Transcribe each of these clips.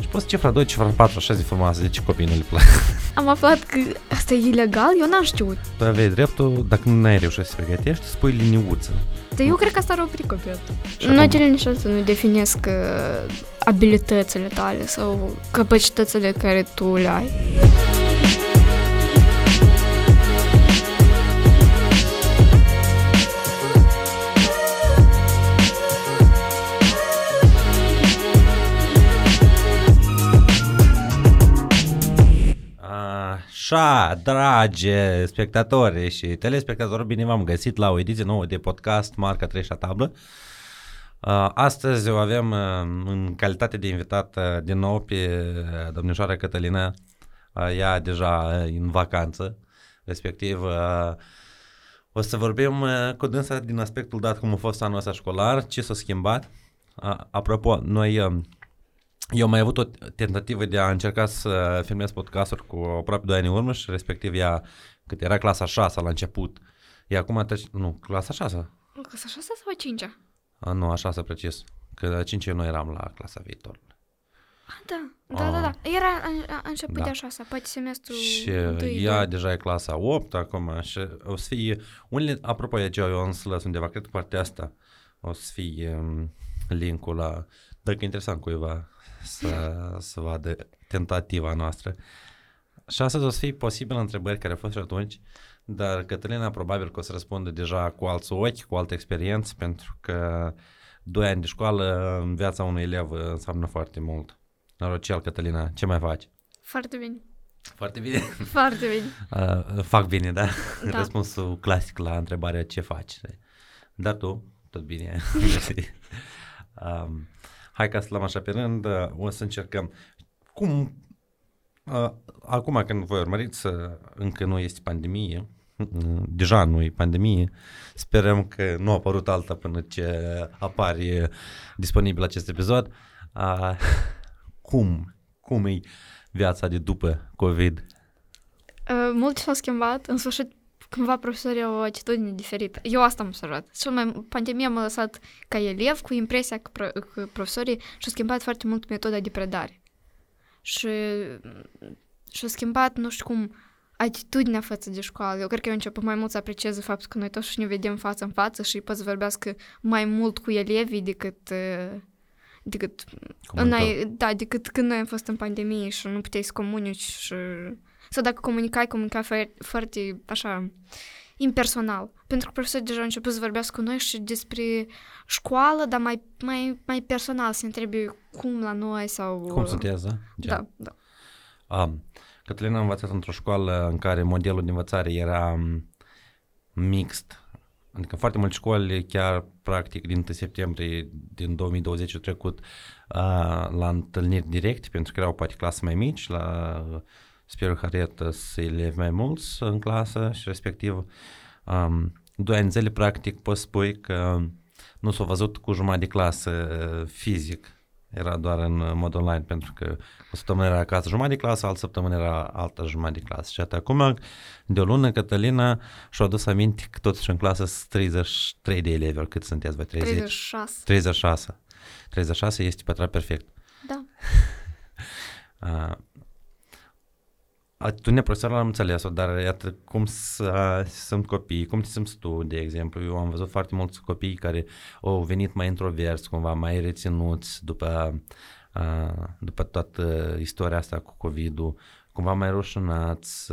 Și poți cifra 2, cifra 4, așa zi frumoasă, de ce copiii nu le plac? Am aflat că asta e ilegal, eu n-am știut. Tu aveai dreptul, dacă nu ai reușit să pregătești, spui liniuță. Dar eu cred că asta ar opri copilul. Nu acele niciodată nu definesc abilitățile tale sau capacitățile care tu le ai. Așa, dragi spectatori și telespectatori, bine v-am găsit la o ediție nouă de podcast Marca 3 la Tablă. Astăzi o avem în calitate de invitat din nou pe domnișoara Cătălina, ea deja în vacanță, respectiv o să vorbim cu dânsa din aspectul dat cum a fost anul ăsta școlar, ce s-a schimbat. Apropo, eu am mai avut o tentativă de a încerca să filmez podcasturi cu aproape 2 ani în urmă și respectiv ea, cât era clasa 6 la început, e acum clasa 6. Clasa 6 sau 5-a? Nu, a 6 precis, că la 5 eu nu eram la clasa viitorului. Da. Era început de a 6-a, poate semestrul 2. Și ea deja e clasa 8 acum și o să fie, unele, apropo de ce eu însă lăs undeva, cred că partea asta o să fie link-ul la, dacă e interesant cuiva. Să vadă tentativa noastră. Și astăzi o să fie posibil întrebări care au fost și atunci, dar Cătălina probabil că o să răspundă deja cu alți ochi, cu alte experiențe, pentru că 2 ani de școală în viața unui elev înseamnă foarte mult. Norocel, Cătălina, ce mai faci? Foarte bine. Foarte bine? Foarte bine. Fac bine, da? Da. Răspunsul clasic la întrebarea ce faci. Dar tu, tot bine. Hai ca să luăm așa pe rând, o să încercăm. Cum, acum când voi urmăriți, încă nu este pandemie, deja nu e pandemie, sperăm că nu a apărut alta până ce apare disponibil acest episod. Cum e viața de după COVID? Mult s-a schimbat, în sfârșit. Cumva profesorii au o atitudine diferită. Eu asta am observat. Pandemia m-a lăsat ca elev cu impresia că profesorii și-au schimbat foarte mult metoda de predare. Și-au schimbat, nu știu cum, atitudinea față de școală. Eu cred că eu început mai mult să apreciez faptul că noi toți ne vedem față în față și pot să vorbească mai mult cu elevii decât când noi am fost în pandemie și nu puteai să comunici și... Sau dacă comunicai foarte, așa, impersonal. Pentru că profesorii deja au început să vorbească cu noi și despre școală, dar mai personal, să întrebe cum la noi sau... Cum sunteți, da? Da. Cătălina a învățat într-o școală în care modelul de învățare era mixt. Adică foarte multe școli, chiar practic din 1 septembrie din 2020 au trecut la întâlniri directe, pentru că erau poate clase mai mici, la... Sperul Harietă să elevi mai mulți în clasă și respectiv 2 ani zile practic poți spui că nu s-a văzut cu jumătate de clasă fizic, era doar în mod online pentru că o săptămână era acasă jumătate de clasă, altă săptămână era alta jumătate de clasă și acum de o lună Cătălina și-a adus aminte că totuși în clasă sunt 33 de elevi, oricât sunteți voi, 30? 36. 36 este pătrat perfect. Da. Atitudinea profesorilor am înțeles-o, dar iată cum sunt copiii, cum te simți tu, de exemplu. Eu am văzut foarte mulți copii care au venit mai introverți, cumva mai reținuți după toată istoria asta cu COVID-ul, cumva mai rușinați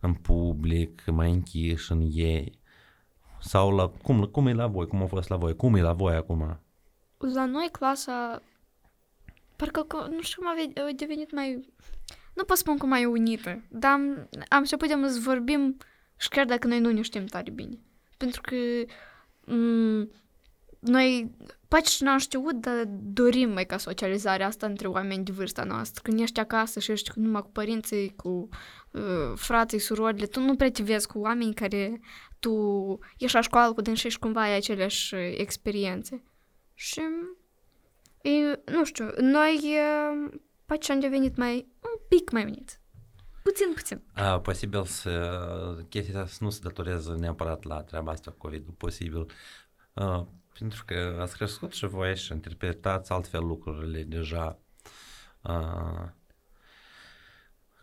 în public, mai închiși în ei. Sau cum e la voi, cum a fost la voi, cum e la voi acum? La noi clasa, parcă nu știu cum a devenit mai... Nu pot spune că mai unită, dar am început să vorbim și chiar dacă noi nu ne știm tare bine. Pentru că noi, poate și n-am știut, dar dorim mai ca socializarea asta între oameni de vârsta noastră. Când ești acasă și ești numai cu părinții, cu frații, surorile, tu nu prea te vezi cu oameni care tu ești la școală cu dânsii și cumva ai aceleași experiențe. Și, nu știu, noi... Poate și am devenit un pic mai unit. Puțin. Posibil să chestia asta nu se datorează neapărat la treaba asta COVID, posibil. Pentru că ați crescut și voi și interpretați altfel lucrurile deja.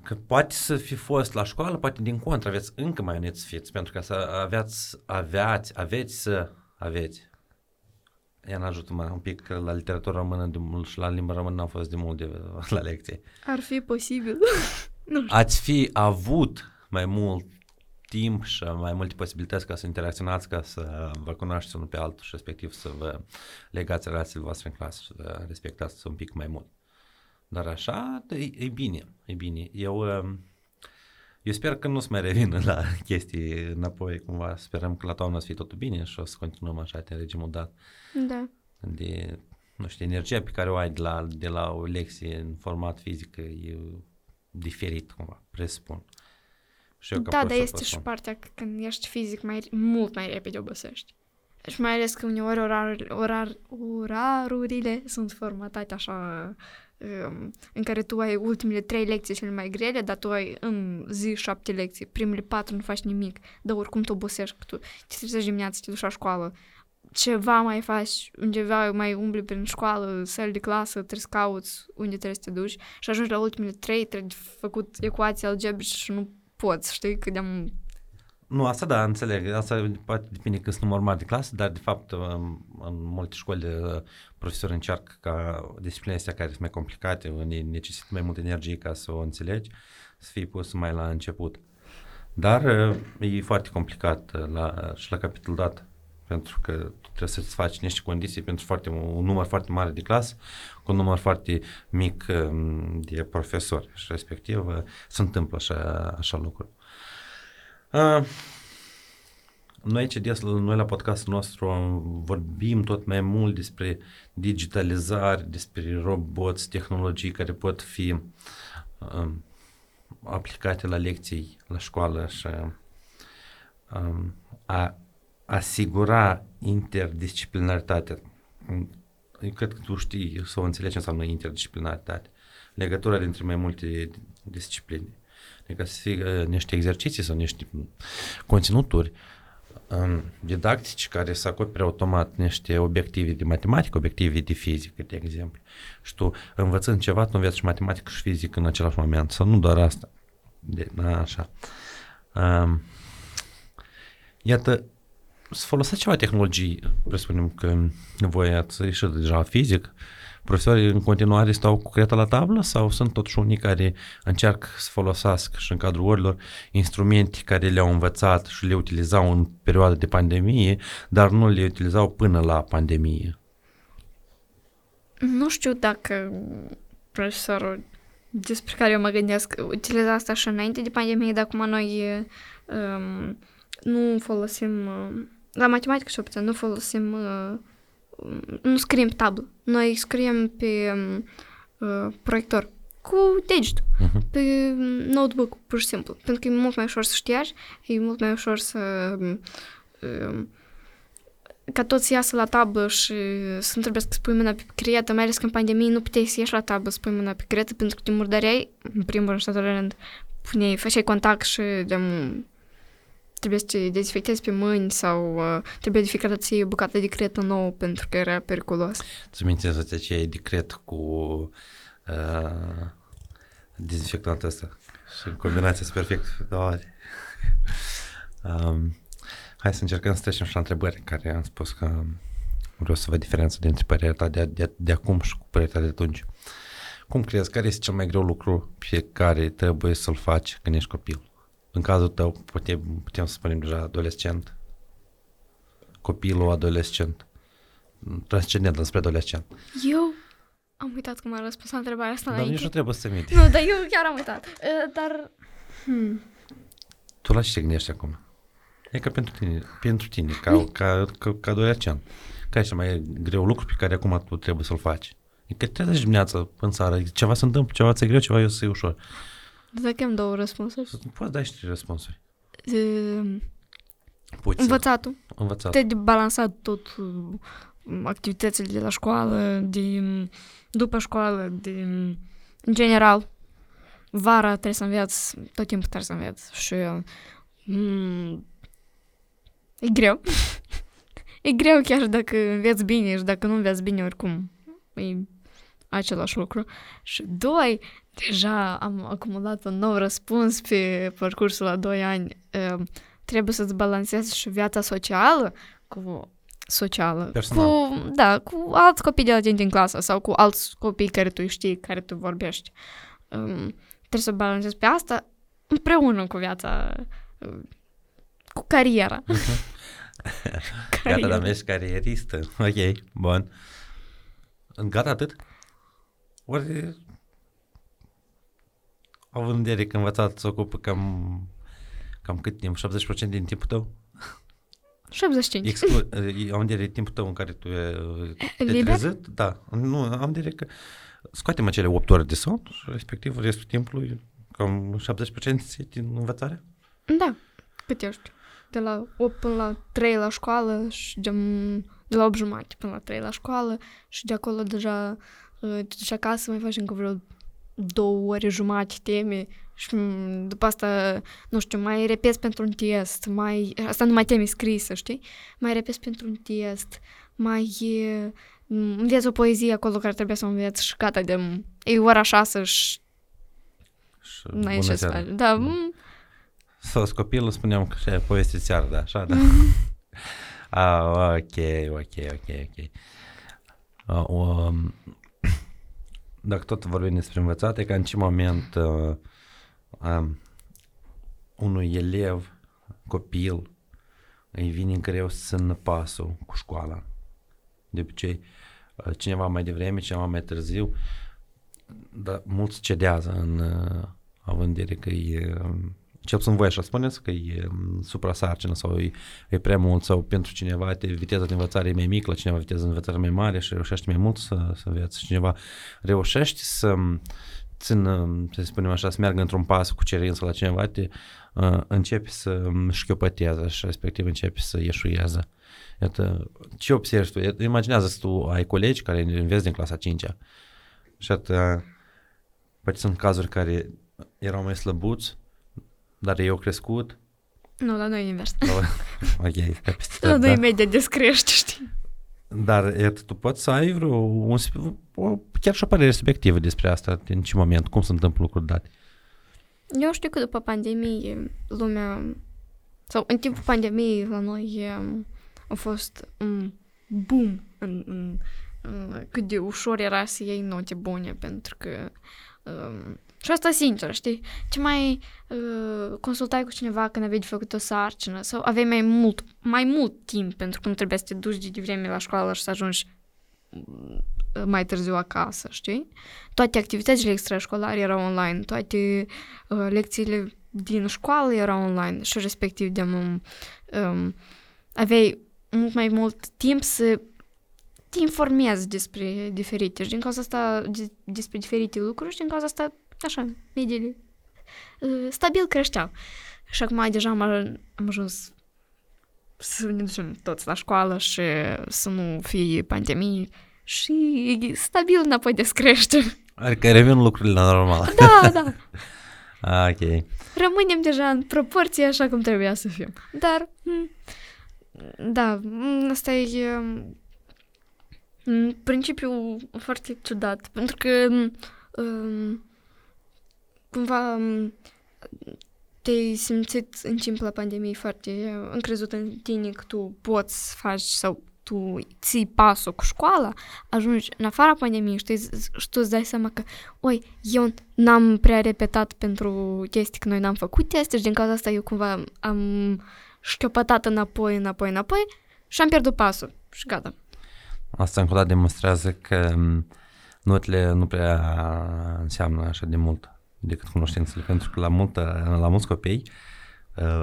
Că poate să fi fost la școală, poate din contră aveți încă mai anuiți fiți, pentru că să aveți. Ea n-ajută un pic la literatura română de mult și la limba română n-am fost de mult la lecție. Ar fi posibil. Nu știu. Ați fi avut mai mult timp și mai multe posibilități ca să interacționați, ca să vă cunoașteți unul pe altul și respectiv să vă legați relațiile voastre în clasă și să respectați un pic mai mult. Dar așa e bine, e bine. Eu sper că nu o să mai revin la chestii înapoi, cumva sperăm că la toamnă o să fie totul bine și o să continuăm așa în regimul dat. Da. De, nu știu, energia pe care o ai de la o lecție în format fizic e diferit cumva, presupun. Și eu da, dar este și partea că când ești fizic mult mai repede obosești. Și mai ales că uneori orarurile sunt formatate așa în care tu ai ultimele 3 lecții cele mai grele, dar tu ai în zi 7 lecții, primele 4 nu faci nimic, dar oricum te obosești, că tu te trezești dimineața, te duci la școală, ceva mai faci, undeva mai umbli prin școală, săli de clasă, trebuie să cauți unde trebuie să te duci și ajungi la ultimele 3, trebuie făcut ecuații algebrice și nu poți, știi, că de-am... Nu, asta da, înțeleg, asta poate depinde că sunt numărul mare de clasă, dar de fapt în multe școli profesori încearcă ca disciplinele astea care sunt mai complicate, unde necesită mai multă energie ca să o înțelegi, să fie pus mai la început. Dar e foarte complicat și la capitolul dat, pentru că trebuie să-ți faci niște condiții pentru un număr foarte mare de clasă cu un număr foarte mic de profesori și respectiv se întâmplă așa lucruri. Noi la podcastul nostru vorbim tot mai mult despre digitalizare, despre roboți, tehnologii care pot fi aplicate la lecții, la școală și a asigura interdisciplinaritatea. Eu cred că tu știi sau înțelegi ce înseamnă interdisciplinaritate, legătura dintre mai multe discipline. Adică să fie niște exerciții sau niște conținuturi didactice care să acopere automat niște obiective de matematică, obiective de fizică, de exemplu. Și tu învățând ceva, tu înveți și matematică și fizică în același moment, sau nu doar asta. Așa. Iată, să folosiți ceva tehnologii, presupunem că voi ați ieșit deja la fizică. Profesorii în continuare stau cu creta la tablă sau sunt totuși unii care încearcă să folosească și în cadrul orilor instrumente care le-au învățat și le utilizau în perioada de pandemie, dar nu le utilizau până la pandemie? Nu știu dacă profesorul despre care eu mă gândesc utiliza asta și înainte de pandemie, dar acum noi nu folosim, la matematică și obțin, nu folosim... Nu scriem pe tablă, noi scriem pe proiector cu degetul, pe notebook, pur și simplu, pentru că e mult mai ușor să știași, e mult mai ușor să ca toți iasă la tablă și să nu trebuie să spui mâna pe cretă, mai ales că în pandemie nu puteai să ieși la tablă să pui mâna pe cretă, pentru că te murdăreai, în primul rând și al doilea rând, făceai contact și trebuie să te dezinfectezi pe mâini sau trebuie de fiecare dată să iei o bucată de cretă nouă pentru că era periculos. Îți amintesc asta ce ai de cretă cu dezinfectantul ăsta și combinația este perfectă. Hai să încercăm să trecem și la întrebări, care am spus că vreau să văd diferența dintre părerea ta de acum și cu părerea ta de atunci. Cum crezi, care este cel mai greu lucru pe care trebuie să-l faci când ești copil? În cazul tău, putem să spunem deja adolescent, copilul adolescent, transcendent înspre adolescent. Eu am uitat cum a răspuns la întrebarea asta înainte. Dar nici nu trebuie să minti. Nu, dar eu chiar am uitat. Dar... Tu la ce te gândești acum? E că pentru tine ca adolescent, care e cel mai greu lucru pe care acum tu trebuie să-l faci? E că te trezi dimineața în țară, ceva se întâmplă, ceva ți-e greu, ceva e ușor. Dacă am două răspunsuri? Poți da și 3 răspunsuri. Învățatul. Te-ai de balansat tot activitățile de la școală, de după școală, în general. Vara trebuie să înveți, tot timpul trebuie să înveți și e greu. E greu chiar dacă înveți bine și dacă nu înveți bine oricum. E același lucru. Și doi, deja am acumulat un nou răspuns pe parcursul a 2 ani. Trebuie să-ți balancezi și viața socială cu cu alți copii de la tine din clasă sau cu alți copii care tu știi, care tu vorbești. Trebuie să balancezi pe asta împreună cu viața, cu cariera. Gata, dar ești carieristă. Ok, bun. Gata atât? Ori, având în vedere că învățat se ocupă cam cât timp? 70% din timpul tău? 75. Am de timpul tău în care tu te trezi? Da. Nu, am de că scoatem acele 8 ore de somn și respectiv restul timpului cam 70% din învățare? Da. Cât ești? De la 8 până la 3 la școală și de la 8:30 până la 3 la școală și de acolo deja te duci acasă, mai faci încă vreo 2 ore jumate teme și după asta, nu știu, mai repezi pentru un test, asta numai teme scrise, știi? Mai repezi pentru un test, mai înveți o poezie acolo care trebuie să o înveți și gata, e ora 6 și n-ai ce să faci. Da. Sau copilul spuneam că așa poveste seară, da, așa, da. Ok. Dacă tot vorbim despre învățate, că în ce moment unui elev, copil, îi vine greu să țină pasul cu școala. De obicei, cineva mai devreme, cineva mai târziu, dar mulți cedează având de vedere că cel puțin voi așa spuneți, că e supra-sarcină sau e prea mult sau pentru cineva viteza de învățare e mai mică, la cineva viteza de învățare mai mare și reușește mai mult să înveți. Cineva reușește să țină, să spunem așa, să meargă într-un pas cu cerință la cineva, începe să șchiopătează și respectiv începe să ieșuiază. Iată, ce observi tu? Imaginează-ți tu ai colegi care înveți din clasa 5-a și atât, poate sunt cazuri care erau mai slăbuți, dar eu crescut? Nu, la noi invers. Ok. La noi media descrește, știi? Dar tu poți să ai chiar și o părere subiectivă despre asta, în ce moment, cum se întâmplă lucruri date. Eu știu că după pandemie lumea, sau în timpul pandemiei la noi a fost un boom în cât de ușor era să iei note bune, pentru că și asta sincer, știi? Ce mai consultai cu cineva când aveai de făcut o sarcină sau aveai mai mult timp, pentru că nu trebuia să te duci de vreme la școală și să ajungi mai târziu acasă, știi? Toate activitățile extrașcolare erau online, toate lecțiile din școală erau online și respectiv aveai mult mai mult timp să te informezi despre diferite și din cauza asta, despre diferite lucruri și din cauza asta așa, mediile stabil creșteau. Și acum deja am ajuns să ne ducem toți la școală și să nu fie pandemie și stabil înapoi descrește. Adică revin lucrurile la normal. Da. Ok. Rămânem deja în proporție așa cum trebuia să fim. Dar, da, asta e în principiu foarte ciudat, pentru că cumva te-ai simțit în timp la pandemie foarte încrezut în tine că tu poți să faci sau tu ții pasul cu școala, ajungi în afara pandemiei și tu îți dai seama că eu n-am prea repetat pentru chestii, că noi n-am făcut chestii și din cauza asta eu cumva am șchiopătat înapoi și am pierdut pasul și gata. Asta încă o dată demonstrează că notele nu prea înseamnă așa de mult decât cunoștințele, pentru că la mulți copii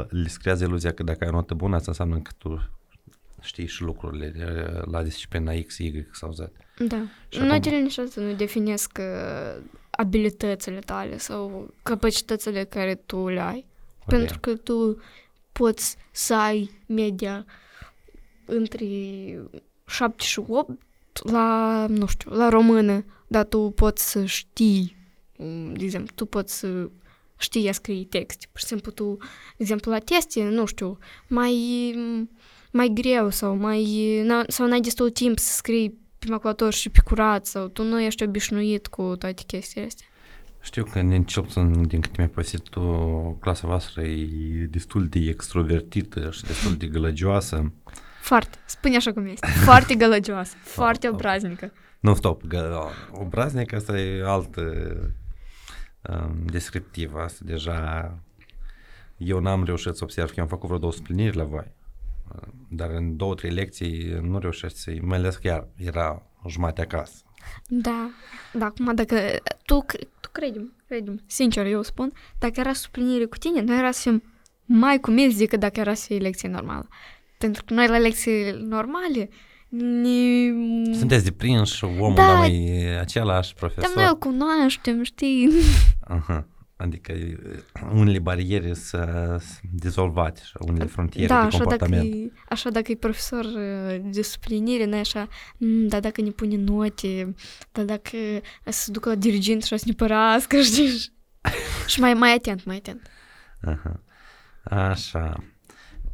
le creează iluzia că dacă ai o notă bună, asta înseamnă că tu știi și lucrurile la disciplina X, Y sau Z. Da. Notele niciodată nu definesc abilitățile tale sau capacitățile care tu le ai, pentru că tu poți să ai media între 7 și 8 la, nu știu, la română, dar tu poți să știi, de exemplu, tu poți să știi a scrie text. Pur și simplu tu, de exemplu, la teste, nu știu, mai greu sau n-ai destul timp să scrii maculator și pe curat sau tu nu ești obișnuit cu toate chestiile astea? Știu că, cel puțin din câte mi-a povestit tu, clasa voastră e destul de extrovertită și destul de gălăgioasă. Foarte, spune așa cum este, foarte gălăgioasă, foarte obraznică. Nu, stop, obraznică asta e altă descriptivă, asta deja eu n-am reușit să observ, că eu am făcut vreo 2 împliniri la voi, dar în 2-3 lecții nu reușești să-i, mai ales că iar era jumate acasă. Da, da, acum dacă tu crede-mă, sincer eu spun, dacă era suplinire cu tine, noi era să fim mai cuminți decât dacă era să fie lecție normală. Pentru că noi la lecții normale ne... Sunteți deprinși, omul da, ăla e același profesor. Dar noi îl cunoaștem, știi? Aha, adică unele bariere sunt dizolvate, unele frontiere da, de comportament. Da, așa dacă e profesor de suplinire, noi așa, dar dacă ne pune note, dar dacă se ducă la dirigent și o să ne părască, știi? Și mai atent, mai atent. Aha, așa.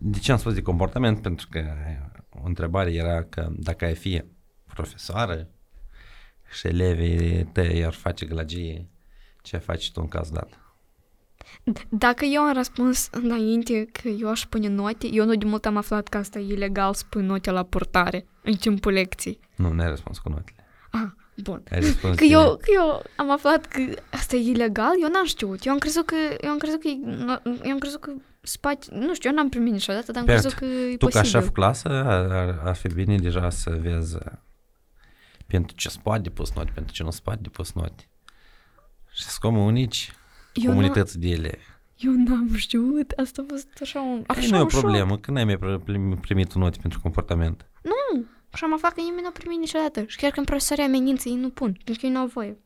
De ce am spus de comportament? Pentru că o întrebare era că dacă ai fi profesoară și elevii tăi ar face gălăgie, ce faci tu în caz dat? Dacă eu am răspuns înainte că eu aș pune note, eu nu de mult am aflat că asta e ilegal să pui note la purtare în timpul lecției. Nu, n-ai răspuns cu notele. Ah, bun. Că eu am aflat că asta e ilegal, eu n-am știut. Eu am crezut că spate, nu știu, eu n-am primit niciodată, dar am crezut că e tu posibil. Ca șef clasă ar fi bine deja să vezi pentru ce spate de pus note, pentru ce nu spate de pus note. Și să comunici comunități de ele. Eu n-am știut, asta a fost așa un șoc. Nu e o problemă, că n-ai mai primit note pentru comportament. Nu, și am aflat că nimeni n-a primit niciodată. Și chiar când profesorii amenință, ei nu pun, pentru că ei nu au voie.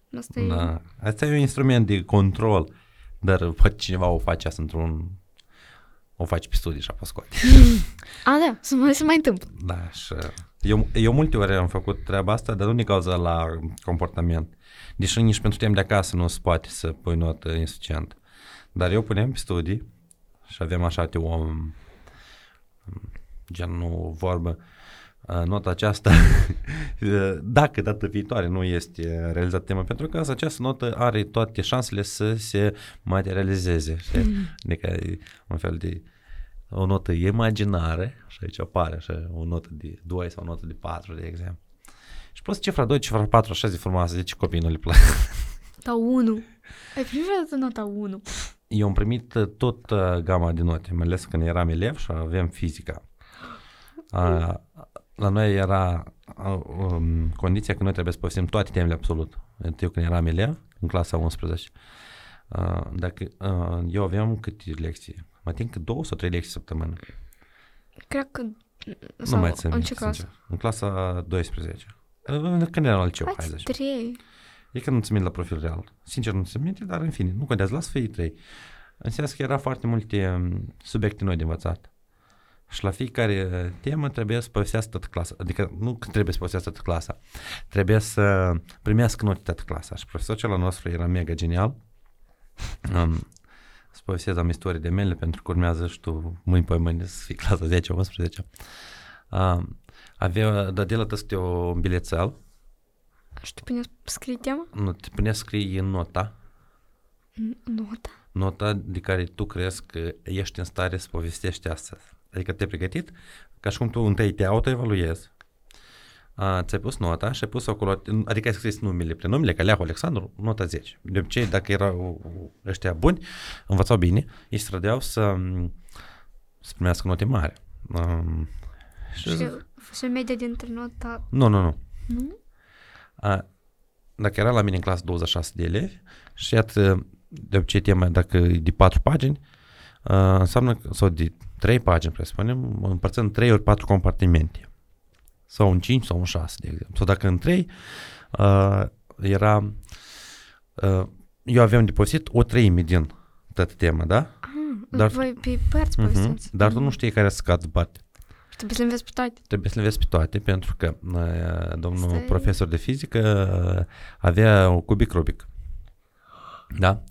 Asta e un instrument de control, dar cineva o face asta într-un... O faci pe studii și apoi scoate. A, da, se mai întâmplă. Da, și eu multe ori am făcut treaba asta, dar nu din cauza la comportament. Deși nici pentru teme de acasă nu se poate să pui notă insuficientă. Dar eu puneam pe studii și aveam așa de o gen o vorbă. Nota aceasta, dacă data viitoare nu este realizată tema, pentru că această notă are toate șansele să se materializeze. Adică e un fel de o notă imaginară și aici apare așa, o notă de 2 sau o notă de 4, de exemplu. Și plus cifra 2, cifra 4, așa de frumoasă, deci copiii nu le place. Nota 1. Ai primit nota 1? Eu am primit tot gama de note, mai ales când eram elev și aveam fizica. La noi era condiția că noi trebuie să povestim toate temele absolut. Eu când eram elev, în clasa 11, eu aveam câte lecții? Mă ating că 2 sau 3 lecții săptămână. Cred că... Nu mai țin. În ce clasă? În clasa 12. Când eram la liceu, hai să zicem. 3. E că nu ți minte la profil real. Sincer nu ți minte, dar în fine, nu contează, lasă fie 3. Înseamnă că era foarte multe subiecte noi de învățat. Și la fiecare temă trebuie să povestească toată clasa. Adică nu că trebuie să povestească toată clasa. Trebuie să primească note toată clasa. Și profesorul acela nostru era mega genial. Să povestesc am istorie de mele pentru că urmează și tu mâini pe mâini să fii clasa 10-11. Avea, dar de la tăscă un bilețel. Și te punea să scrii tema? Nu, te punea să scrii nota. Nota de care tu crezi că ești în stare să povestești astăzi. Adică te-ai pregătit, ca și cum tu întâi te autoevaluezi, ți-ai pus nota și ai pus acolo, adică ai scris numele, prenumele, că Leahu, Alexandru, nota 10. De obicei, dacă erau ăștia buni, învățau bine, ei strădeau să primească note mari. Și media dintre nota... Nu. Dacă era la mine în clasă 26 de elevi și iată, de obicei, tema dacă e de 4 pagini, înseamnă, sau de 3 pagini, presupunem, împărțăm 3 ori 4 compartimente. Sau în 5 sau în 6, de exemplu. Sau dacă în 3 era... eu aveam de povestit o treime din toată tema, da? Dar voi pe părți povestiți. Dar tu nu știi care să cadă parte. Trebuie să le înveți pe toate. Pentru că domnul profesor de fizică avea un cubic Rubik. Da?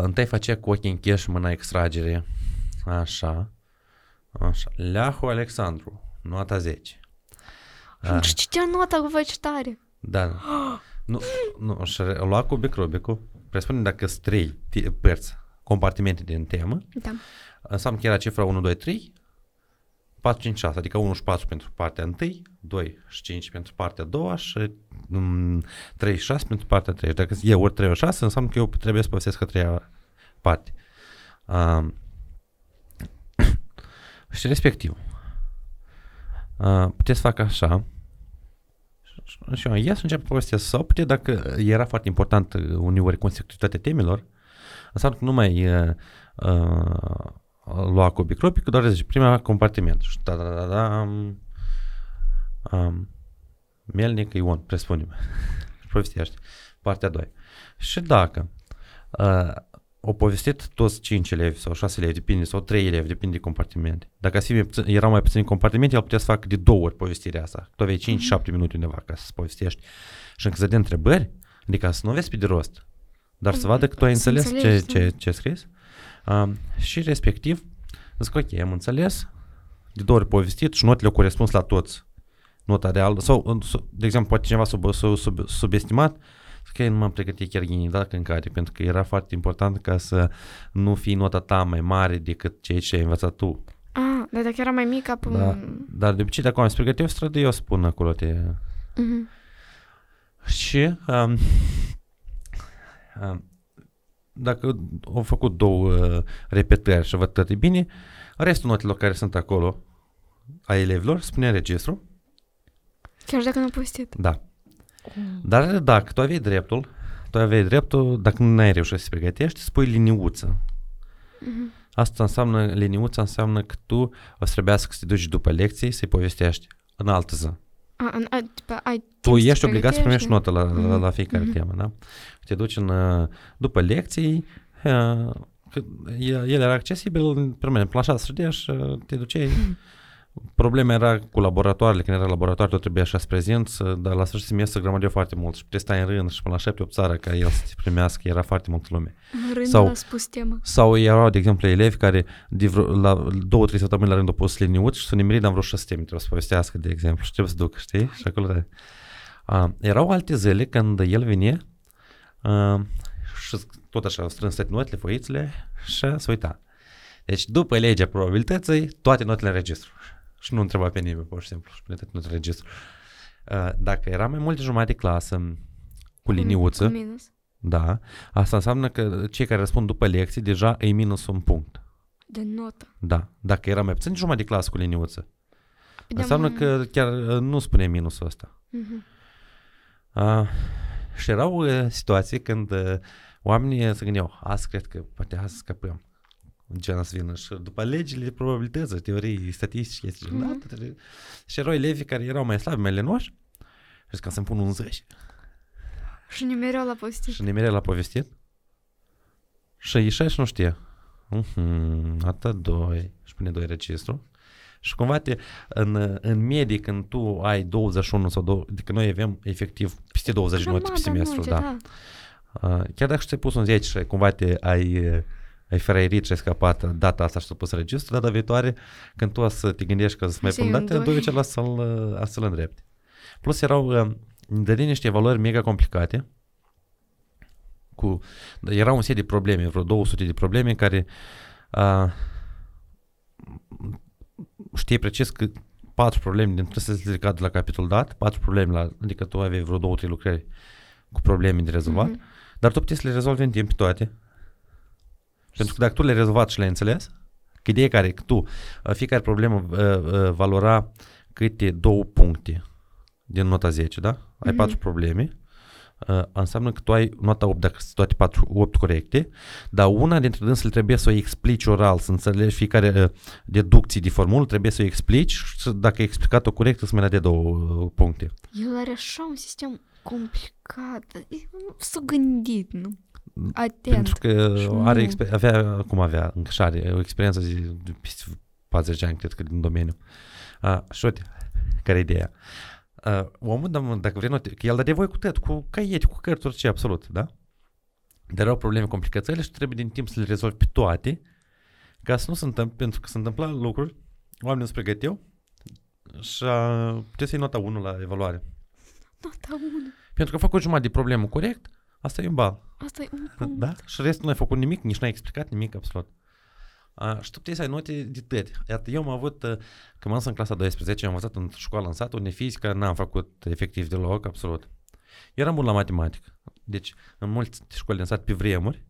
Întâi facea cu ochii închiși, mâna extragere. Așa. Leahu Alexandru, nota 10. Și citea nota cu voce tare. Da. Nu, și o lua cubic-rubicul. Presupunem dacă sunt trei părți, compartimente din temă, da, înseamnă că era cifra 1, 2, 3, 4, 5, 6, adică 1 și 4 pentru partea 1, 2 și 5 pentru partea 2 și 3 și 6 pentru partea 3. Dacă e ori 3 ori 6, înseamnă că eu trebuie să povestesc a treia parte. Și respectiv, puteți să fac așa, și eu ia să încep povestea sau puteți, dacă era foarte important uneori consecutivitatea temelor, înseamnă că nu mai lua cubic-rubic, doar zice prima compartiment. Și Melnic Ion, presupunem, povestește partea 2. Și dacă o povestit toți 5 elevi sau 6 elevi, depinde, sau 3 elevi, depinde de compartimente. Dacă erau mai puțini compartimente, el putea să facă de două ori povestirea asta. Tu aveai 5-7 minute undeva ca să povestești. Și încă să dea întrebări, adică să nu vezi pe de rost, dar să vadă că tu ai înțeles ce scris. Și respectiv, zic, ok, am înțeles, de două ori povestit și notele au corespuns la toți. Nota reală, sau, de exemplu, poate cineva subestimat, că nu m-am pregătit chiar ghinida când cade, pentru că era foarte important ca să nu fii nota ta mai mare decât ceea ce ai învățat tu. Ah, dar dacă era mai mică... Dar de obicei, dacă am pregătit eu stradă, eu spun acolo te... Și dacă au făcut două repetări și văd toate bine, restul notelor care sunt acolo a elevilor spune în registru. Chiar dacă nu a povestit. Da. Dar dacă tu aveai dreptul, dacă nu ai reușit să te pregătești, spui liniuță. Asta înseamnă, liniuța înseamnă că tu o să trebuiască să te duci după lecții să-i povestești în altă zi. Tu ești obligat să primești notă la fiecare temă, da? Te duci după lecții, el era accesibil, permanent, planșa strădea și te duceai. Problema era cu laboratoarele, când era laboratoare tot trebuia așa să prezinți, dar la sfârșit semestru se grămădea foarte mult și puteai stai în rând și până la 7-8 țara ca el să te primească, era foarte multă lume. Rândul a spus temă. Sau erau, de exemplu, elevi care la 2-3 săptămâni la rând au pus liniuți și s-au nimerit, dar am vreo 6 teme, trebuie să povestească, de exemplu, și trebuie să duc, știi? Și acolo... erau alte zile când el vine și tot așa, strâns notele, foițele și se uita. Deci, după legea probabilității, toate notele în registru. Și nu întreba pe nimeni, pur și simplu, și pune tot registru. Dacă era mai mult de jumătate de clasă cu liniuță, da, asta înseamnă că cei care răspund după lecții deja îi minus un punct. De notă. Da, dacă era mai puțin de jumătate de clasă cu liniuță, înseamnă că chiar nu spune minusul ăsta. Și erau situații când oamenii se gândeau, azi cred că poate azi scăpăm. Gen să vină și după legile de probabilități, teorii statistice, și erau elevii care erau mai slabi, mai lenoși și zic că să-mi pun un 10 și nimereau la povestit și ieșea și nu știe atâta 2 și pune 2 registru și cumva în medie când tu ai 21 sau 2, adică noi avem efectiv peste 20 note pe semestru, da. Chiar dacă ți-ai pus un 10 și cumva ai ferairit și ai scăpat data asta și s-a pus registru, data viitoare, când tu o să te gândești că o să mai pun date, doi ce las să-l îndrepti. Plus erau de niște evaluări mega complicate, era un set de probleme, vreo 200 de probleme care știi precis că 4 probleme din trebuie să-ți ridicat de la capitolul dat, 4 probleme, adică tu aveai vreo 2-3 lucrări cu probleme de rezolvat, dar tu puteai să le rezolvi în timp toate. Pentru că dacă tu le-ai rezolvat și le-ai înțeles, că ideea care că tu, fiecare problemă valora câte 2 puncte din nota 10, da? Ai 4 probleme, înseamnă că tu ai nota 8 dacă sunt toate 8 corecte, dar una dintre dânsele trebuie să o explici oral, să înțelegi fiecare deducție de formulă, trebuie să o explici și dacă ai explicat-o corect, îți mai dea de 2 puncte. El are așa un sistem complicat, s-a gândit, nu? Atent. Pentru că avea o experiență de 40 ani, cred că, din domeniu. Și uite, care e ideea? Omul, dacă vrei, că el dădea voi cu tăt, cu caieti, cu cărți, orice, absolut, da? Dar erau probleme, complicațiile și trebuie din timp să le rezolvi pe toate, ca să nu se întâmple, pentru că se întâmpla lucruri, oamenii îți pregăteau, și trebuie să-i nota 1 la evaluare. Nota 1. Pentru că a făcut jumătate de problemă corect, asta e un bal. Asta e un punct. Da? Și restul nu ai făcut nimic, nici n-ai explicat nimic absolut. Și tu puteai să ai note de tări. Iată, eu am avut, când m-am în clasa 12, am învățat în școală, în sat, unde fizică n-am făcut efectiv deloc, absolut. Eu eram bun la matematică. Deci, în multe școli din sat, pe vremuri,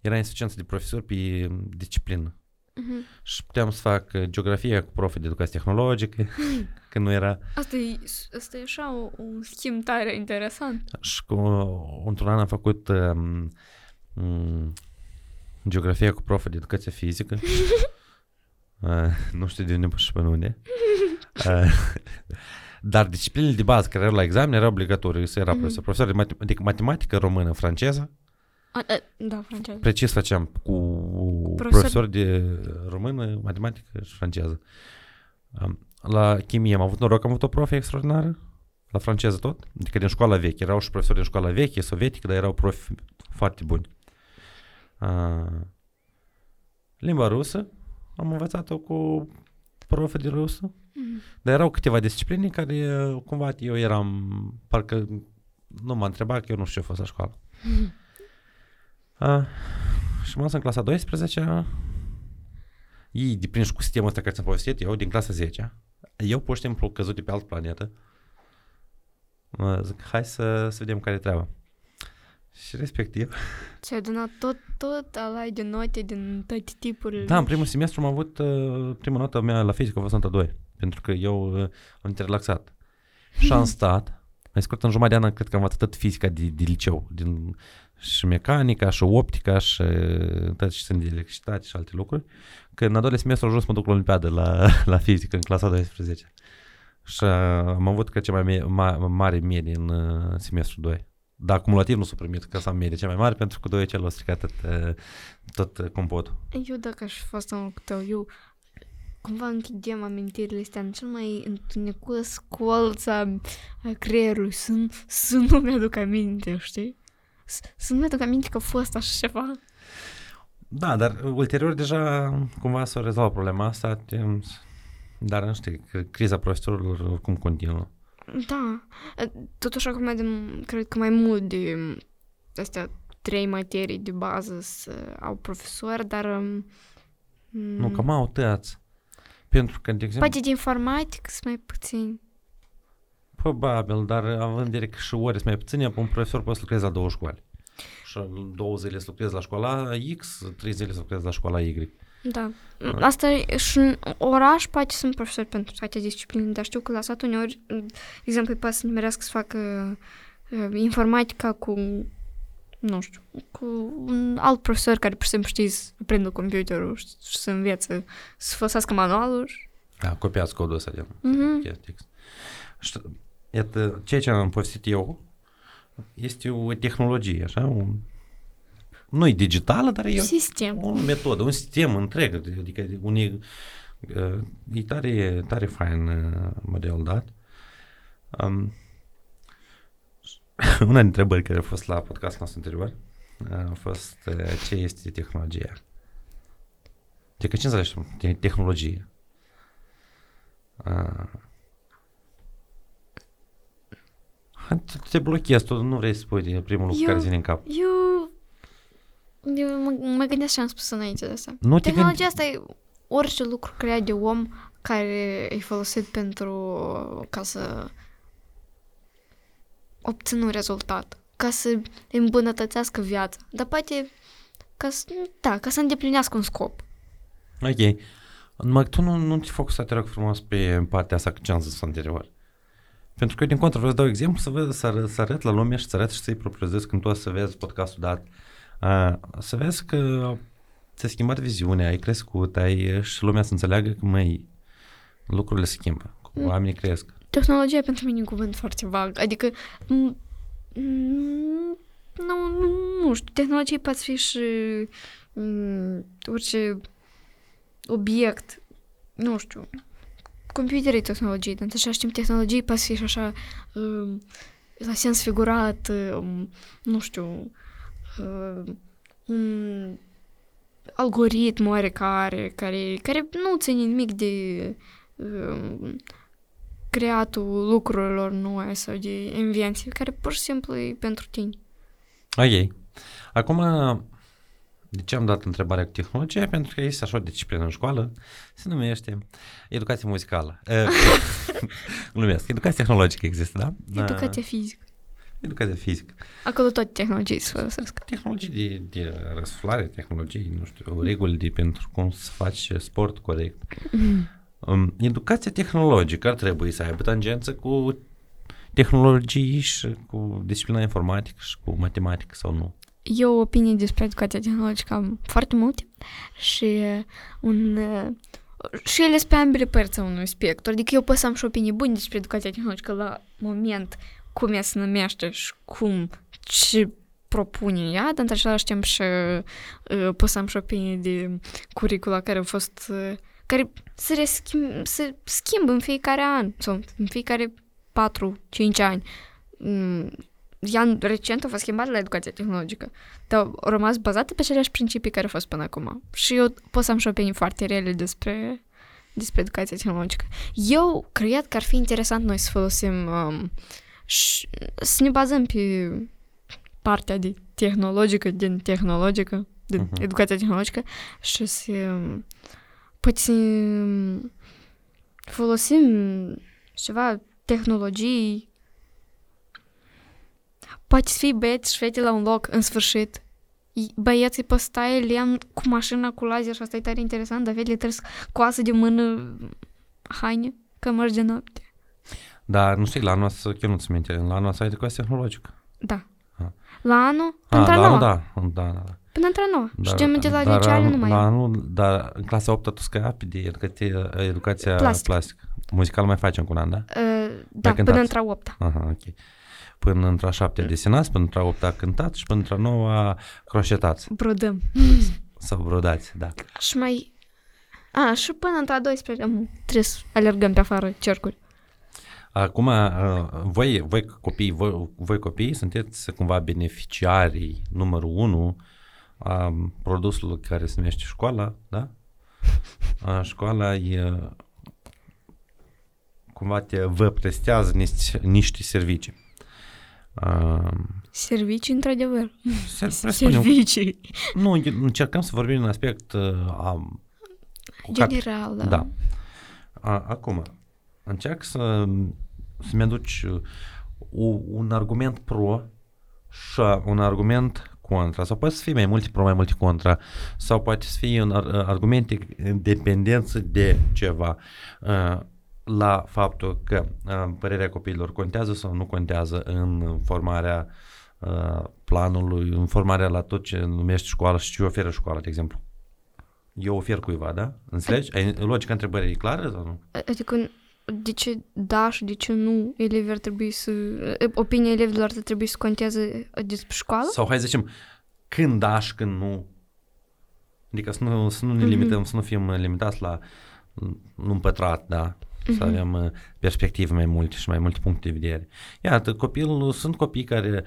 era insuficiență de profesori pe disciplină. Uh-huh. Și puteam să fac geografie cu profi de educație tehnologică, că nu era... Asta e așa un schimb tare interesant. Și într-un an am făcut geografie cu profi de educație fizică. Nu știu de unde și până unde. Dar disciplinele de bază care erau la examen erau obligatorii. Era profesor de matematică română, franceză. Da, franceză. Precis faceam cu profesori de română, matematică și franceză. La chimie am avut noroc, am avut o profe extraordinară. La franceză tot, adică din școala veche. Erau și profesori din școala veche, sovietică, dar erau profi foarte buni. Limba rusă, am învățat-o cu profe de rusă. Dar erau câteva discipline care cumva eu eram, parcă nu m-a întrebat, că eu nu știu ce a fost la școală. Și m-am în clasa 12, ei deprinși cu sistemul ăsta care ți-am povestit, eu din clasa 10, eu pur și simplu căzut de pe altă planetă, zic, hai să vedem care e treaba. Și respectiv... Ți-ai adunat tot alai de note din toate tipurile. Da, în primul semestru am avut, prima notă mea la fizică a fost nota 2, pentru că eu am interlaxat. Și am stat, mai scurt, în jumătate de an, cred că am învățat tot fizica de liceu, din... și mecanica, și optica, și sunt de electricitate și alte lucruri, că în a doilea semestru am ajuns să mă duc la olimpiadă la fizică, în clasa 12. Și am avut, cred, cea mai mare medie în semestru 2. Dar cumulativ nu s-a primit clasa medie cea mai mare, pentru că 2 cel l-a stricat tot compotul. Eu, dacă aș fi fost în locul tău, eu cumva închidem amintirile astea în cel mai întunecos colț a creierului, să nu mi-aduc aminte, știi? Să nu mi-aduc aminte că a fost așa ceva. Da, dar ulterior deja cumva s-a rezolvat problema asta, dar nu știu, criza profesorilor oricum continuă. Da, totuși acum cred că mai mult de astea 3 materii de bază au profesori, dar... Nu, cam au tăiați. Pentru că, de exemplu... Poate de informatică sunt mai puțini. Probabil, dar având în vedere că și ori sunt mai puține, un profesor poate să lucreze la 2 școali. Și 2 zile să lucreze la școala X, 3 zile să lucreze la școala Y. Da. Asta e și în oraș, poate sunt profesori pentru toate discipline, dar știu că la sat uneori, de exemplu, poate să numerească să facă informatica cu, nu știu, cu un alt profesor care, pur și simplu, știi să prindă computerul și să învețe, să folosească manualul. Da, copiați codul ăsta de text. Și, iată, ceea ce am povestit eu este o tehnologie, așa, nu e digitală, dar e o metodă, un sistem întreg, adică e tare, tare fain modelul dat. Una din întrebări care a fost la podcastul nostru anterior a fost ce este tehnologia. Adică ce înțelegi tehnologie? Te blochezi, tu nu vrei să spui primul lucru care vine în cap. Eu mă gândesc ce am spus înainte de asta. Tehnologia asta e orice lucru creat de om care e folosit ca să obțină un rezultat, ca să îmbunătățească viața, dar poate ca să îndeplinească un scop. Ok. Numai că tu nu te focusa, te rog frumos, pe partea asta ce am zis anterior. Pentru că eu, din contră, vreau să dau exemplu să arăt la lumea și să arăt și să-i propriu-zis când tu o să vezi podcastul dat. Să vezi că ți-ai schimbat viziunea, ai crescut, și lumea să înțeleagă că, măi, lucrurile se schimbă, oamenii cresc. Tehnologia pentru mine e un cuvânt foarte vag, adică nu știu, tehnologia poate fi și orice obiect, nu știu, computerul e tehnologie, dar în același timp tehnologie poate fi și așa la sens figurat, nu știu, un algoritm oarecare care nu ține nimic de creatul lucrurilor noi sau de invenții, care pur și simplu e pentru tine. Ok. Acum, de ce am dat întrebarea cu tehnologia? Pentru că este așa o disciplină în școală, se numește educație muzicală. Glumesc, educație tehnologică există, da? Educație fizică. Educația fizică. Acolo tot tehnologii se folosesc. Tehnologii de răsflare, tehnologii, nu știu, reguli de pentru cum să faci sport corect. Educația tehnologică ar trebui să aibă tangență cu tehnologii și cu disciplina informatică și cu matematică sau nu? Eu opinii despre educația tehnologică am foarte multe și și ele pe ambele părți a unui spectru. Adică eu pot să am și opinii bune despre educația tehnologică la moment, cum ea se numește și cum, ce propune ea, dar în același timp și pot să am și opinii de curricula care a fost, care se schimbă în fiecare an sau în fiecare 4-5 ani. Ea recent a fost schimbată la educația tehnologică, dar au rămas bazată pe aceleași principii care au fost până acum. Și eu pot să am și opinii foarte rele despre educația tehnologică. Eu cred că ar fi interesant noi să folosim și să ne bazăm pe partea de tehnologică, din educația tehnologică și să putem folosim ceva tehnologii. Poate să fie băieți și fete la un loc în sfârșit. Băieții pot sta lemn cu mașina, cu laser și asta e tare interesant, dar fetele trebuie să coasă de mână haine, cămăși de noapte. Dar nu știu, la anul ăsta, chiar nu-ți minte, la anul ăsta ai educație tehnologică. Da. Ha. La anul, până la anul, da. Până între nouă. Știu de la liceale nu mai e. La anul, dar în clasa 8-a tu scapi de educația plastică. Muzical mai facem cu un an, da? Da, până între 8-a. Aha, ok. Până între 7-a desenați, până între 8-a cântați și până între 9-a croșetați. Brodăm. Sau brodați, da. Și mai... A, și până între 12-a trebuie să alergăm pe afară cercuri. Acum, voi copiii sunteți cumva beneficiarii numărul 1 a produsului care se numește școala, da? Școala e cumva vă prestează niște servicii. Servicii, într-adevăr. Servicii. Nu, încercăm să vorbim în aspect general. Da. Acum, încerc să-mi aduci un argument pro și un argument contra. Sau poate să fie mai multe pro, mai multe contra. Sau poate să fie un argument în dependență de ceva. La faptul că părerea copiilor contează sau nu contează în formarea planului, în formarea la tot ce numești școală și ce oferă școala, de exemplu. Eu ofer cuiva, da? Înțelegi? Logica întrebării e clară sau nu? Adică de ce da și de ce nu elevii ar trebui să... Opinia elevilor ar trebui să conteze despre școală? Sau hai să zicem, când da și când nu. Adică să nu ne limităm, să nu fim limitați la un pătrat, da? Să avem perspective mai multe și mai multe puncte de vedere. Iată, sunt copii care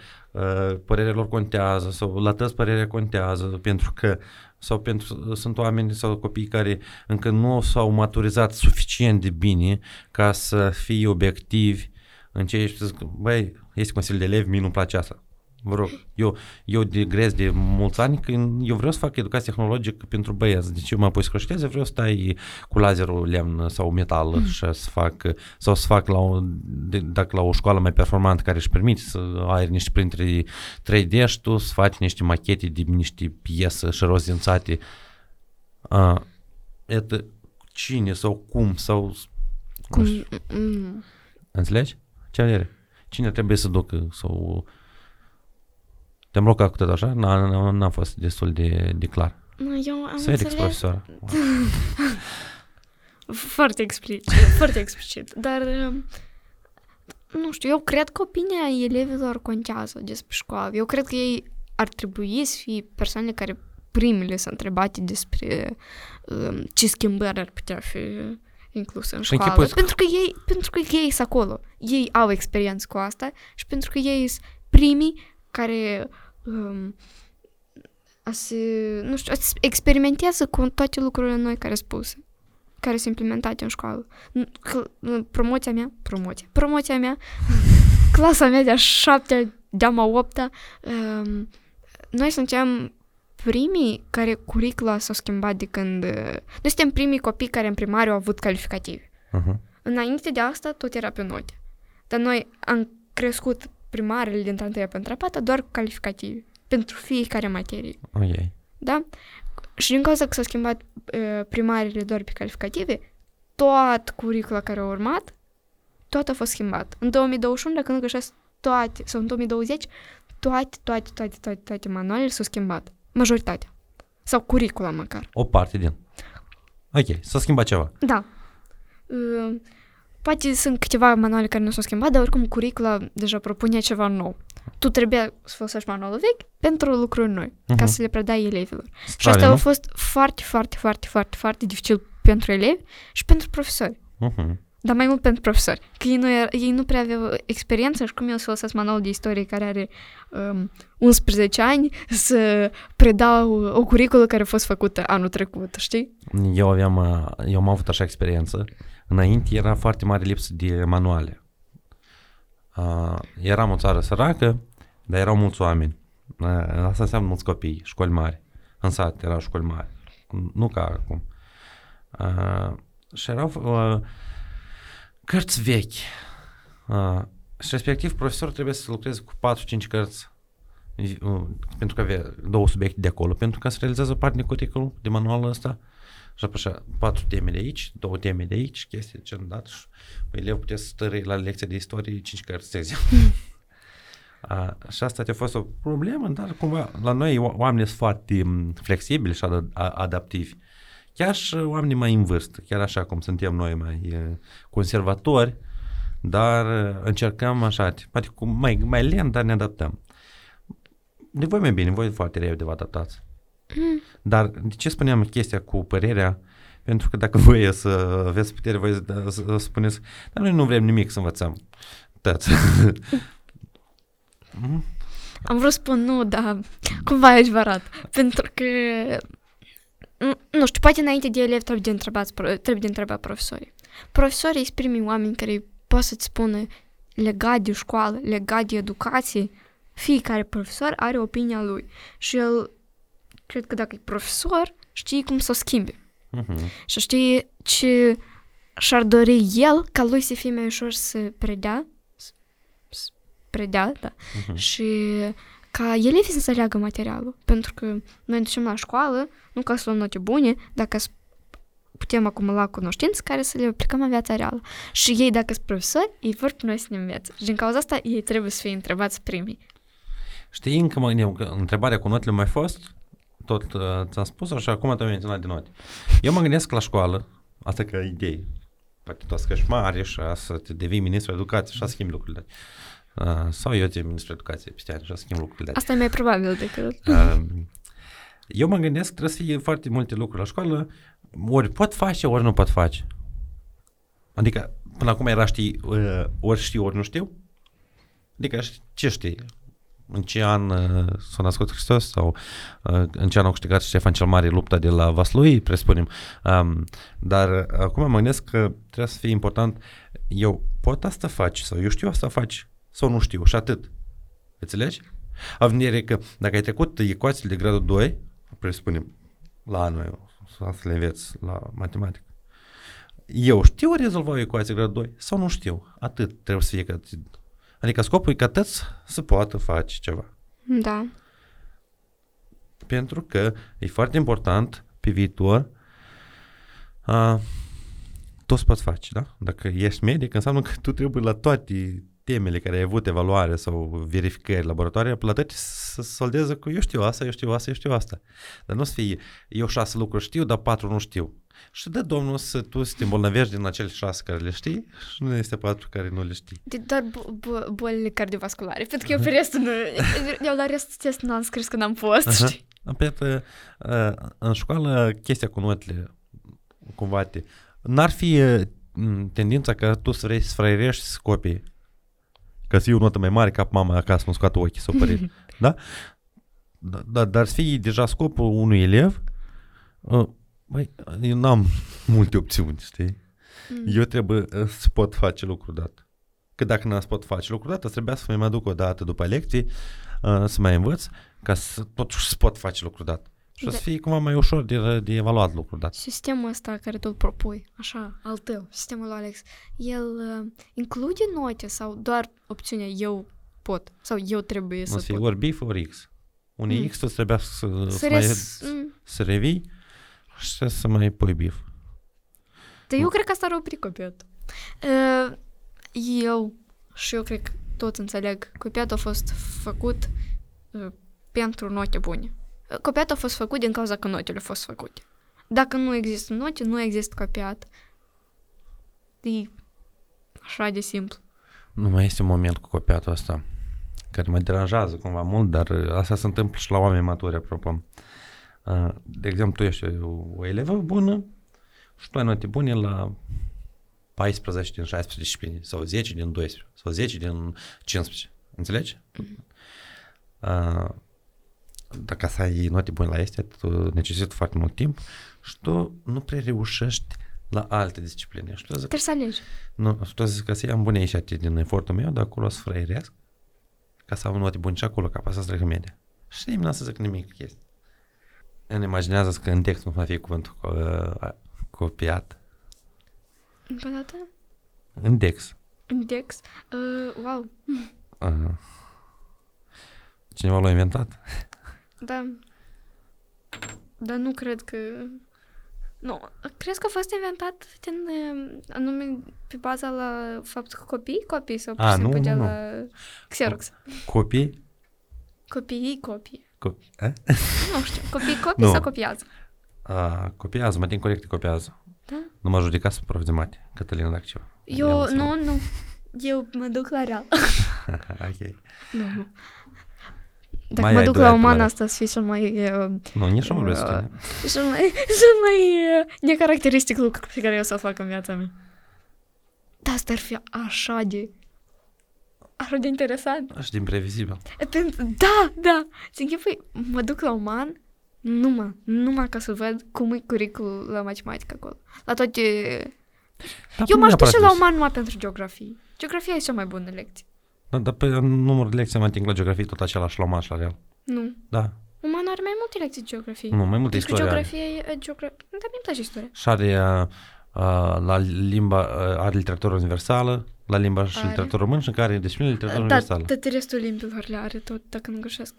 părerea lor contează sau la tăți părerea contează sunt oameni sau copii care încă nu s-au maturizat suficient de bine ca să fie obiectivi în ceea ce zic, băi, este consiliu de elevi, mie nu-mi place asta. Vă rog, eu digrez de mulți ani că eu vreau să fac educație tehnologică pentru băieți. Deci eu mă apoi să croșetez, eu vreau să tai cu laserul lemn sau metal și să fac dacă la o școală mai performantă care își permite să ai niște printre 3D și tu să faci niște machete de niște piese și rozințate. Cine sau cum sau... Înțelegi? Ce are? Cine trebuie să ducă sau... Te-am blocat cu tot așa? N-a fost destul de clar. Eu am înțeles. Profesor. Foarte explicit. Dar, nu știu, eu cred că opinia elevilor contează despre școală. Eu cred că ei ar trebui să fie persoanele care primele sunt întrebate despre ce schimbări ar putea fi inclusă în școală. Pentru că ei sunt acolo. Ei au experiență cu asta și pentru că ei sunt primii care experimentează cu toate lucrurile noi care spuse. care sunt implementate în școală. Promoția mea, clasa mea de-a 7-a, de-a 8-a, noi suntem primii care curicula s-a schimbat de când... Noi suntem primii copii care în primariu au avut calificative. Uh-huh. Înainte de asta tot era pe note. Dar noi am crescut primarele din 1-a pentru 4-a doar calificative. Pentru fiecare materie. Okay. Da? Și din cauza că s-au schimbat primarele doar pe calificative, toată curicula care a urmat, tot a fost schimbat. În 2021, dacă nu greșesc, toate, sau în 2020, toate manualele s-au schimbat. Majoritatea. Sau curicula măcar. O parte din. Ok, s-a schimbat ceva. Da. Poate sunt câteva manuale care nu s-au schimbat, dar oricum curicula deja propune ceva nou. Tu trebuia să folosești manualul vechi pentru lucruri noi, ca să le predai elevilor. Stare, și asta a fost foarte dificil pentru elevi și pentru profesori. Dar mai mult pentru profesori, că ei nu prea aveau experiență și cum eu să folosesc manual de istorie care are 11 ani să predau o curiculă care a fost făcută anul trecut, știi? Eu am avut așa experiență. Înainte era foarte mare lipsă de manuale. Eram o țară săracă, dar erau mulți oameni. Asta înseamnă mulți copii, școli mari. În sat erau școli mari, nu ca acum. Și erau... cărți vechi. Și respectiv profesorul trebuie să lucreze cu 4-5 cărți pentru că avea două subiecte de acolo, pentru că se realizează o parte de curriculum, de manualul ăsta. Și apoi așa, 4 teme de aici, 2 teme de aici, chestii de genul dat. Și elevul putea să stări la lecția de istorie 5 cărți, de exemplu. Și asta a fost o problemă, dar cumva la noi oamenii sunt foarte flexibili și adaptivi. Chiar și oamenii mai în vârstă, chiar așa cum suntem noi mai conservatori, dar încercăm așa, poate cu mai lent, dar ne adaptăm. De voi mai bine, voi foarte repede vă adaptați. Dar de ce spuneam chestia cu părerea? Pentru că dacă voi să aveți putere, voi să spuneți, dar noi nu vrem nimic să învățăm. Tăți. Am vrut să spun nu, dar cumva aici vă arat. Pentru că... Nu știu, poate înainte de elev trebuie de întrebat profesorii. Profesorii sunt primii oameni care pot să-ți spună legat de școală, legat de educație. Fiecare profesor are opinia lui. Și el, cred că dacă e profesor, știe cum să o schimbe. Și știe ce și-ar dori el ca lui să fie mai ușor să predea. Da. Și... ca elevii să înțeleagă materialul. Pentru că noi ducem la școală, nu ca să luăm note bune, dacă putem acumula cunoștințe care să le aplicăm în viața reală. Și ei, dacă sunt profesori, ei vor pe noi să ne învețe. Și din cauza asta, ei trebuie să fie întrebați primii. Știi, încă mă gândeam că întrebarea cu notele mai fost, tot ți-am spus-o și acum te-am menționat de note. Eu mă gândesc la școală, asta ca idei. Poate tu să mare și să te devii ministru educației și să schimbi lucrurile. Sau eu țin ministru educației peste ani și o schimb lucrurile. Asta e mai probabil decât... eu mă gândesc că trebuie să fie foarte multe lucruri la școală, ori pot face, ori nu pot face. Adică, până acum era ori știu, ori nu știu. Adică, ce știi? În ce an s-a născut Hristos? Sau în ce an au câștigat Ștefan cel Mare lupta de la Vaslui, presupunem. Dar acum mă gândesc că trebuie să fie important, eu pot asta face sau eu știu asta faci. Sau nu știu, și atât. Înțelegi? Având în vedere că dacă ai trecut ecuațiile de gradul 2, presupunem, la anul să le înveți la matematică. Eu știu a rezolva ecuația de gradul 2 sau nu știu? Atât trebuie să fie că... Adică scopul e că tăți să poată face ceva. Da. Pentru că e foarte important pe viitor toți poți face, da? Dacă ești medic, înseamnă că tu trebuie la toate temele care ai avut evaluare sau verificări laboratoare, plătăți să soldeze cu eu știu asta. Dar nu să fie eu 6 lucruri știu, dar 4 nu știu. Și dă Domnul să tu să te îmbolnăvești din acele 6 care le știi și nu este 4 care nu le știi. Doar bolile cardiovasculare, pentru că eu pe restul eu la restul test nu am scris că n-am fost, știi? Pentru în școală chestia cu notele cumva n-ar fi tendința că tu să vrei să fraierești să copii. Că să iei o notă mai mare ca mama acasă nu scoată ochii, s-o părere. Da? Dar să fie deja scopul unui elev Băi, eu n-am multe opțiuni, știi? Eu trebuie să pot face lucrul dat. Că dacă n-am să pot face lucrul dat, trebuia să mă aduc o dată după lecții, să mai învăț, ca să totuși pot face lucrul dat. Și o să fie cumva mai ușor de evaluat lucrul dat. Sistemul ăsta care tu îl propui, așa, al tău, sistemul lui Alex, el include note sau doar opțiunea eu pot sau eu trebuie să pot? O să fie ori B, ori X. Unii X o să trebuia să revii și să mai pui bif. Dar eu cred că asta are o pricopiată. Eu cred că toți înțeleg, copiatul a fost făcut pentru note bune. Copiatul a fost făcut din cauza că notele au fost făcute. Dacă nu există note, nu există copiat. E așa de simplu. Nu mai este un moment cu copiatul ăsta care mă deranjează cumva mult, dar asta se întâmplă și la oameni maturi, apropo. De exemplu, tu ești o elevă bună și tu ai note bune la 14 din 16 discipline sau 10 din 12 sau 10 din 15. Înțelegi? Dacă să ai note bune la astea, tu necesită foarte mult timp și tu nu prea reușești la alte discipline. Trebuie să alegi. Nu, tu zici că să iei bune ieși din efortul meu, dar acolo o să frăieresc ca să am note bune și acolo, ca pe asta să trec media. Și nimeni n-a să zic nimic chestii. Îmi imaginează că în text nu va fi cuvântul copiat. Încă o dată? În DEX. În DEX? Wow! Cineva l-a inventat? Da. Dar nu cred că... Nu, cred că a fost inventat anume pe baza la faptul că copii sau pur și simplu de la Xerox. Copii? Copiii. Nu știu, copii sau copiază? Copiază, mai din corect copiază. Da? Nu mă judecați pe prof de mate, Cătălina, dacă ceva. Eu, nu, eu mă duc la real. Ok. Nu. Dacă mai mă duc la uman, asta să fie cel mai... Nu, nici nu mă vreau să fie. Cel mai necaracteristic lucru pe care eu să-l fac în viața mea. Dar asta ar fi așa de interesant. Așa de imprevizibil. Da. Mă duc la uman numai ca să văd cum e curicul la matematică acolo. La toate... Dar eu m-aș duce la uman numai pentru geografie. Geografia e cea mai bună lecție. Da, dar pe numărul de lecții mă ating la geografie tot același la uman și la real. Nu. Da. Uman are mai multe lecții de geografie. Nu, mai multe istorie. Dar mi-mi place istoria. Și are la limba, are literatură universală. La limba și literatură română și în care disciplină literatură universală. Dar restul limbilor le are tot, dacă nu greșesc.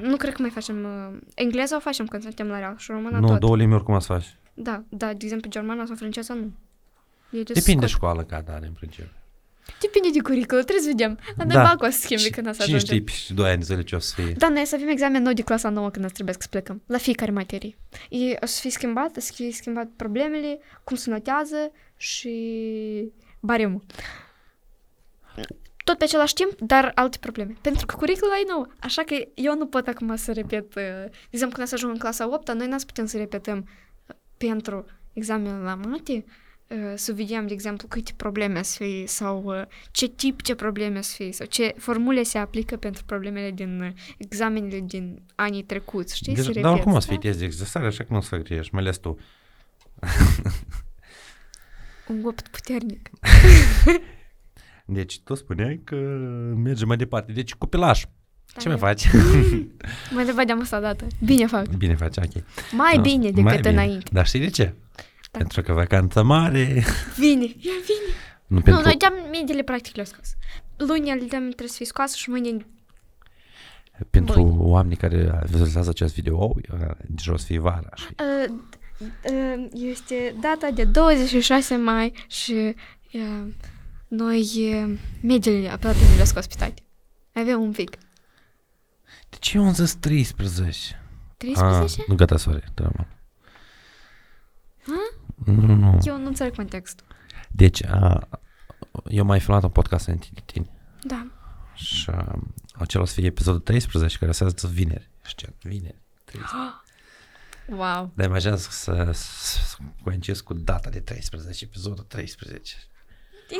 Nu cred că mai facem... engleza o facem când suntem la real și româna tot. Nu, două limbi oricum să faci. Da, de exemplu, germana sau franceza nu. Depinde de școală care are în principiu. Depinde de curriculum, trebuie să vedem. Dar o să schimbi când o să ajungem. Cine știi, 2 ani zile ce o să fie. Da, noi să avem examen nou de clasa 9 când o să trebuie să plecăm. La fiecare materie. E, o să fie schimbat problemele, cum se notează și... baremul. Tot pe același timp, dar alte probleme. Pentru că curicula e nouă. Așa că eu nu pot acum să repet. De exemplu, când o să ajung în clasa 8, noi n-o să putem să repetăm pentru examenul la mate, să vedem, de exemplu, câte probleme să fie sau ce tip de probleme să fie sau ce formule se aplică pentru problemele din examenele din anii trecuți. Știi? Deci, dar oricum o să fie test de exersare, așa că nu o să griești, mai ales tu. Un opt puternic. Deci tu spuneai că merge mai departe. Deci copilaș, ce mai faci? Mai revedeam asta dată. Bine fac. Bine faci, ok. Mai bine decât înainte. Dar știi de ce? Da. Pentru că vacanța mare. Vine. Nu, noi deam mediile practic le-au scos. Lunea le dăm, trebuie să fie scoasă și mâine... Pentru oamenii care vizualizează acest video, deja o să fie vara. Este data de 26 mai și noi mediile aproape le-am scos pe toate. Avem un pic. De ce eu am zis 13? 13? Nu, gata, sorry. Nu. Eu nu înțeleg contextul. Deci, eu mai filmat un podcast în tine. Da. Și acela o să fie episodul 13, care se zice vineri. Vineri. 13. Wow. Dar imaginează să coincesc cu data de 13, episodul 13.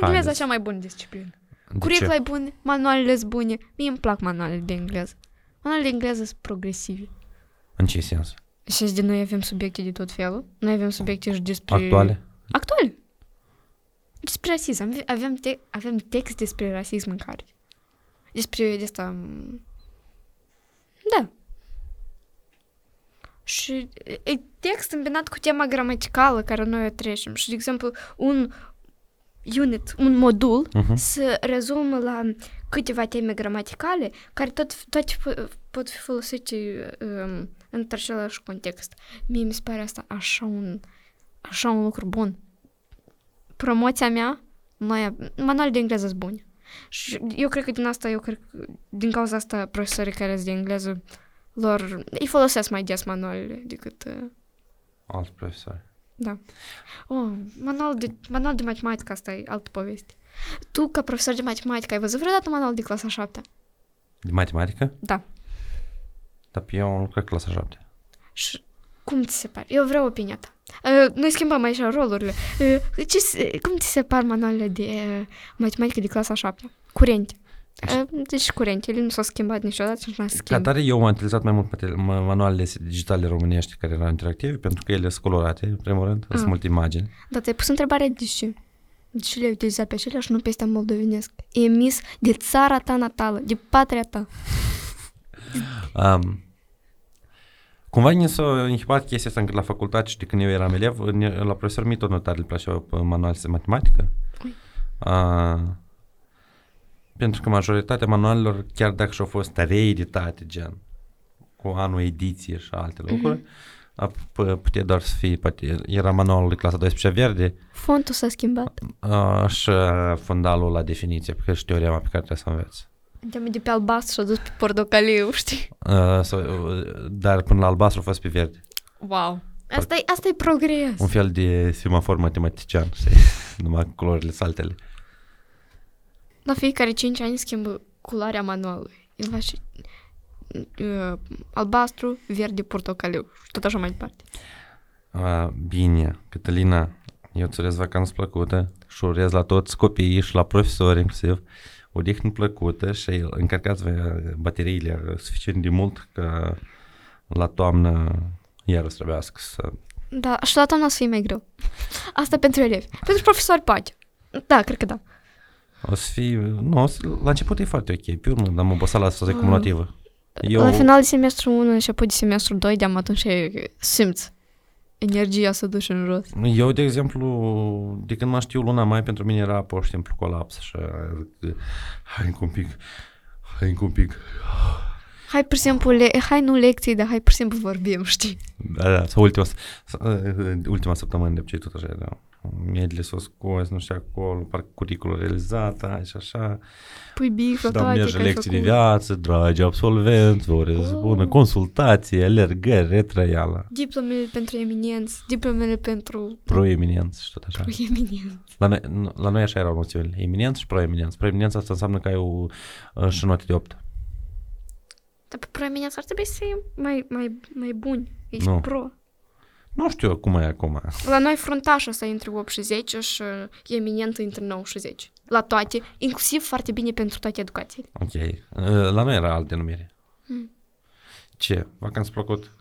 Engleza e cea mai bună disciplină. Curicula e bună, manualele sunt bune. Mie îmi plac manualele de engleză. Manualele de engleză sunt progresive. În ce sens? Și azi de noi avem subiecte de tot felul. Noi avem subiecte și despre... Actuale. Despre rasism. Avem text despre rasism în carte. Despre asta... Da. Și e text îmbinat cu tema gramaticală care noi o trecem. Și, de exemplu, un unit, un modul, se rezumă la câteva teme gramaticale care toate pot fi folosite într-același context. Mie mi se pare asta așa un lucru bun. Promoția mea, manual de engleză sunt buni. Și eu cred că din cauza asta profesorii care sunt de engleză lor, îi folosesc mai des manualele decât... Alt profesor. Da. Manual de matematică, asta e altă poveste. Tu, ca profesor de matematică, ai văzut vreodată manual de clasa 7? De matematică? Da. Dar eu nu cred clasa 7. Și cum ți se pare? Eu vreau opinia ta. Noi schimbăm aici rolurile. Cum ți se par manualele de matematică de clasa 7? Curente. Deci curentele nu s-au schimbat niciodată și nu s-au schimbat. Ca tare eu am utilizat mai mult manualele digitale românești care erau interactive pentru că ele sunt colorate, în primul rând, sunt multe imagini. Dar te-ai pus întrebarea de ce? De ce le-ai utilizat pe acelea și nu pe astea moldovenesc? Emis de țara ta natală, de patria ta. Cumva ne s-a înhipat chestia asta încât la facultate, știi, când eu eram elev, la profesor mie tot notar le plăcea manualele de matematică. Pentru că majoritatea manualelor, chiar dacă și-au fost reeditate, gen, cu anul ediție și alte lucruri, putea doar să fie, poate, era manualul de clasa 12 verde. Fontul s-a schimbat. Și fundalul la definiție, pentru că și teorema pe care trebuie să înveți. De pe albastru și-a dus pe portocaliu, știi? Dar până la albastru a fost pe verde. Wow! Asta e progres! Un fel de semafor matematician, știi? Numai culorile saltele. La fiecare 5 ani schimbă culoarea manualului. El face albastru, verde, portocaliu și tot așa mai departe. Bine, Cătălina, eu îți urez vacanță plăcută și urez la toți copiii și la profesori inclusiv odihnă plăcută și încărcați bateriile suficient de mult că la toamnă iar o să trebuiască să... Da, și la toamnă o să fie mai greu. Asta pentru elevi. Pentru profesori poate. Da, cred că da. O să fie... Nu, la început e foarte ok. Pe urmă, am obosit la asta cumulativă. La final de semestru 1 și apoi de semestru 2, de-am atunci simți energia să duce în jos. Eu, de exemplu, de când mă știu, luna mai pentru mine era pur și simplu colaps. Și hai încă un pic. Hai, pur și simplu, hai nu lecții, dar hai pur și simplu vorbim, știi? Da, sau ultima săptămână de obicei tot așa era. Mediile s-au scos, nu știu acolo, parcă curiculul realizat, hai și așa. Pui bifă, toate că lecții de viață, dragi absolvenți, vă urez bună, consultație, alergări, retrăială. Diplomele pentru eminenți, diplomele pentru... Proeminenți și tot așa. Proeminenți. La noi așa erau moțiunile, eminenți și proeminenți. Proeminența asta înseamnă că ai și note de 8. Dar pe proeminență ar trebui să fie mai buni, ești pro. Nu știu cum e acum. La noi fruntașa să intre 8 și 10 și eminentă intre 9 și 10. La toate, inclusiv foarte bine pentru toate educațiile. Ok. La noi era alt denumire. Ce? Vacanță plăcut?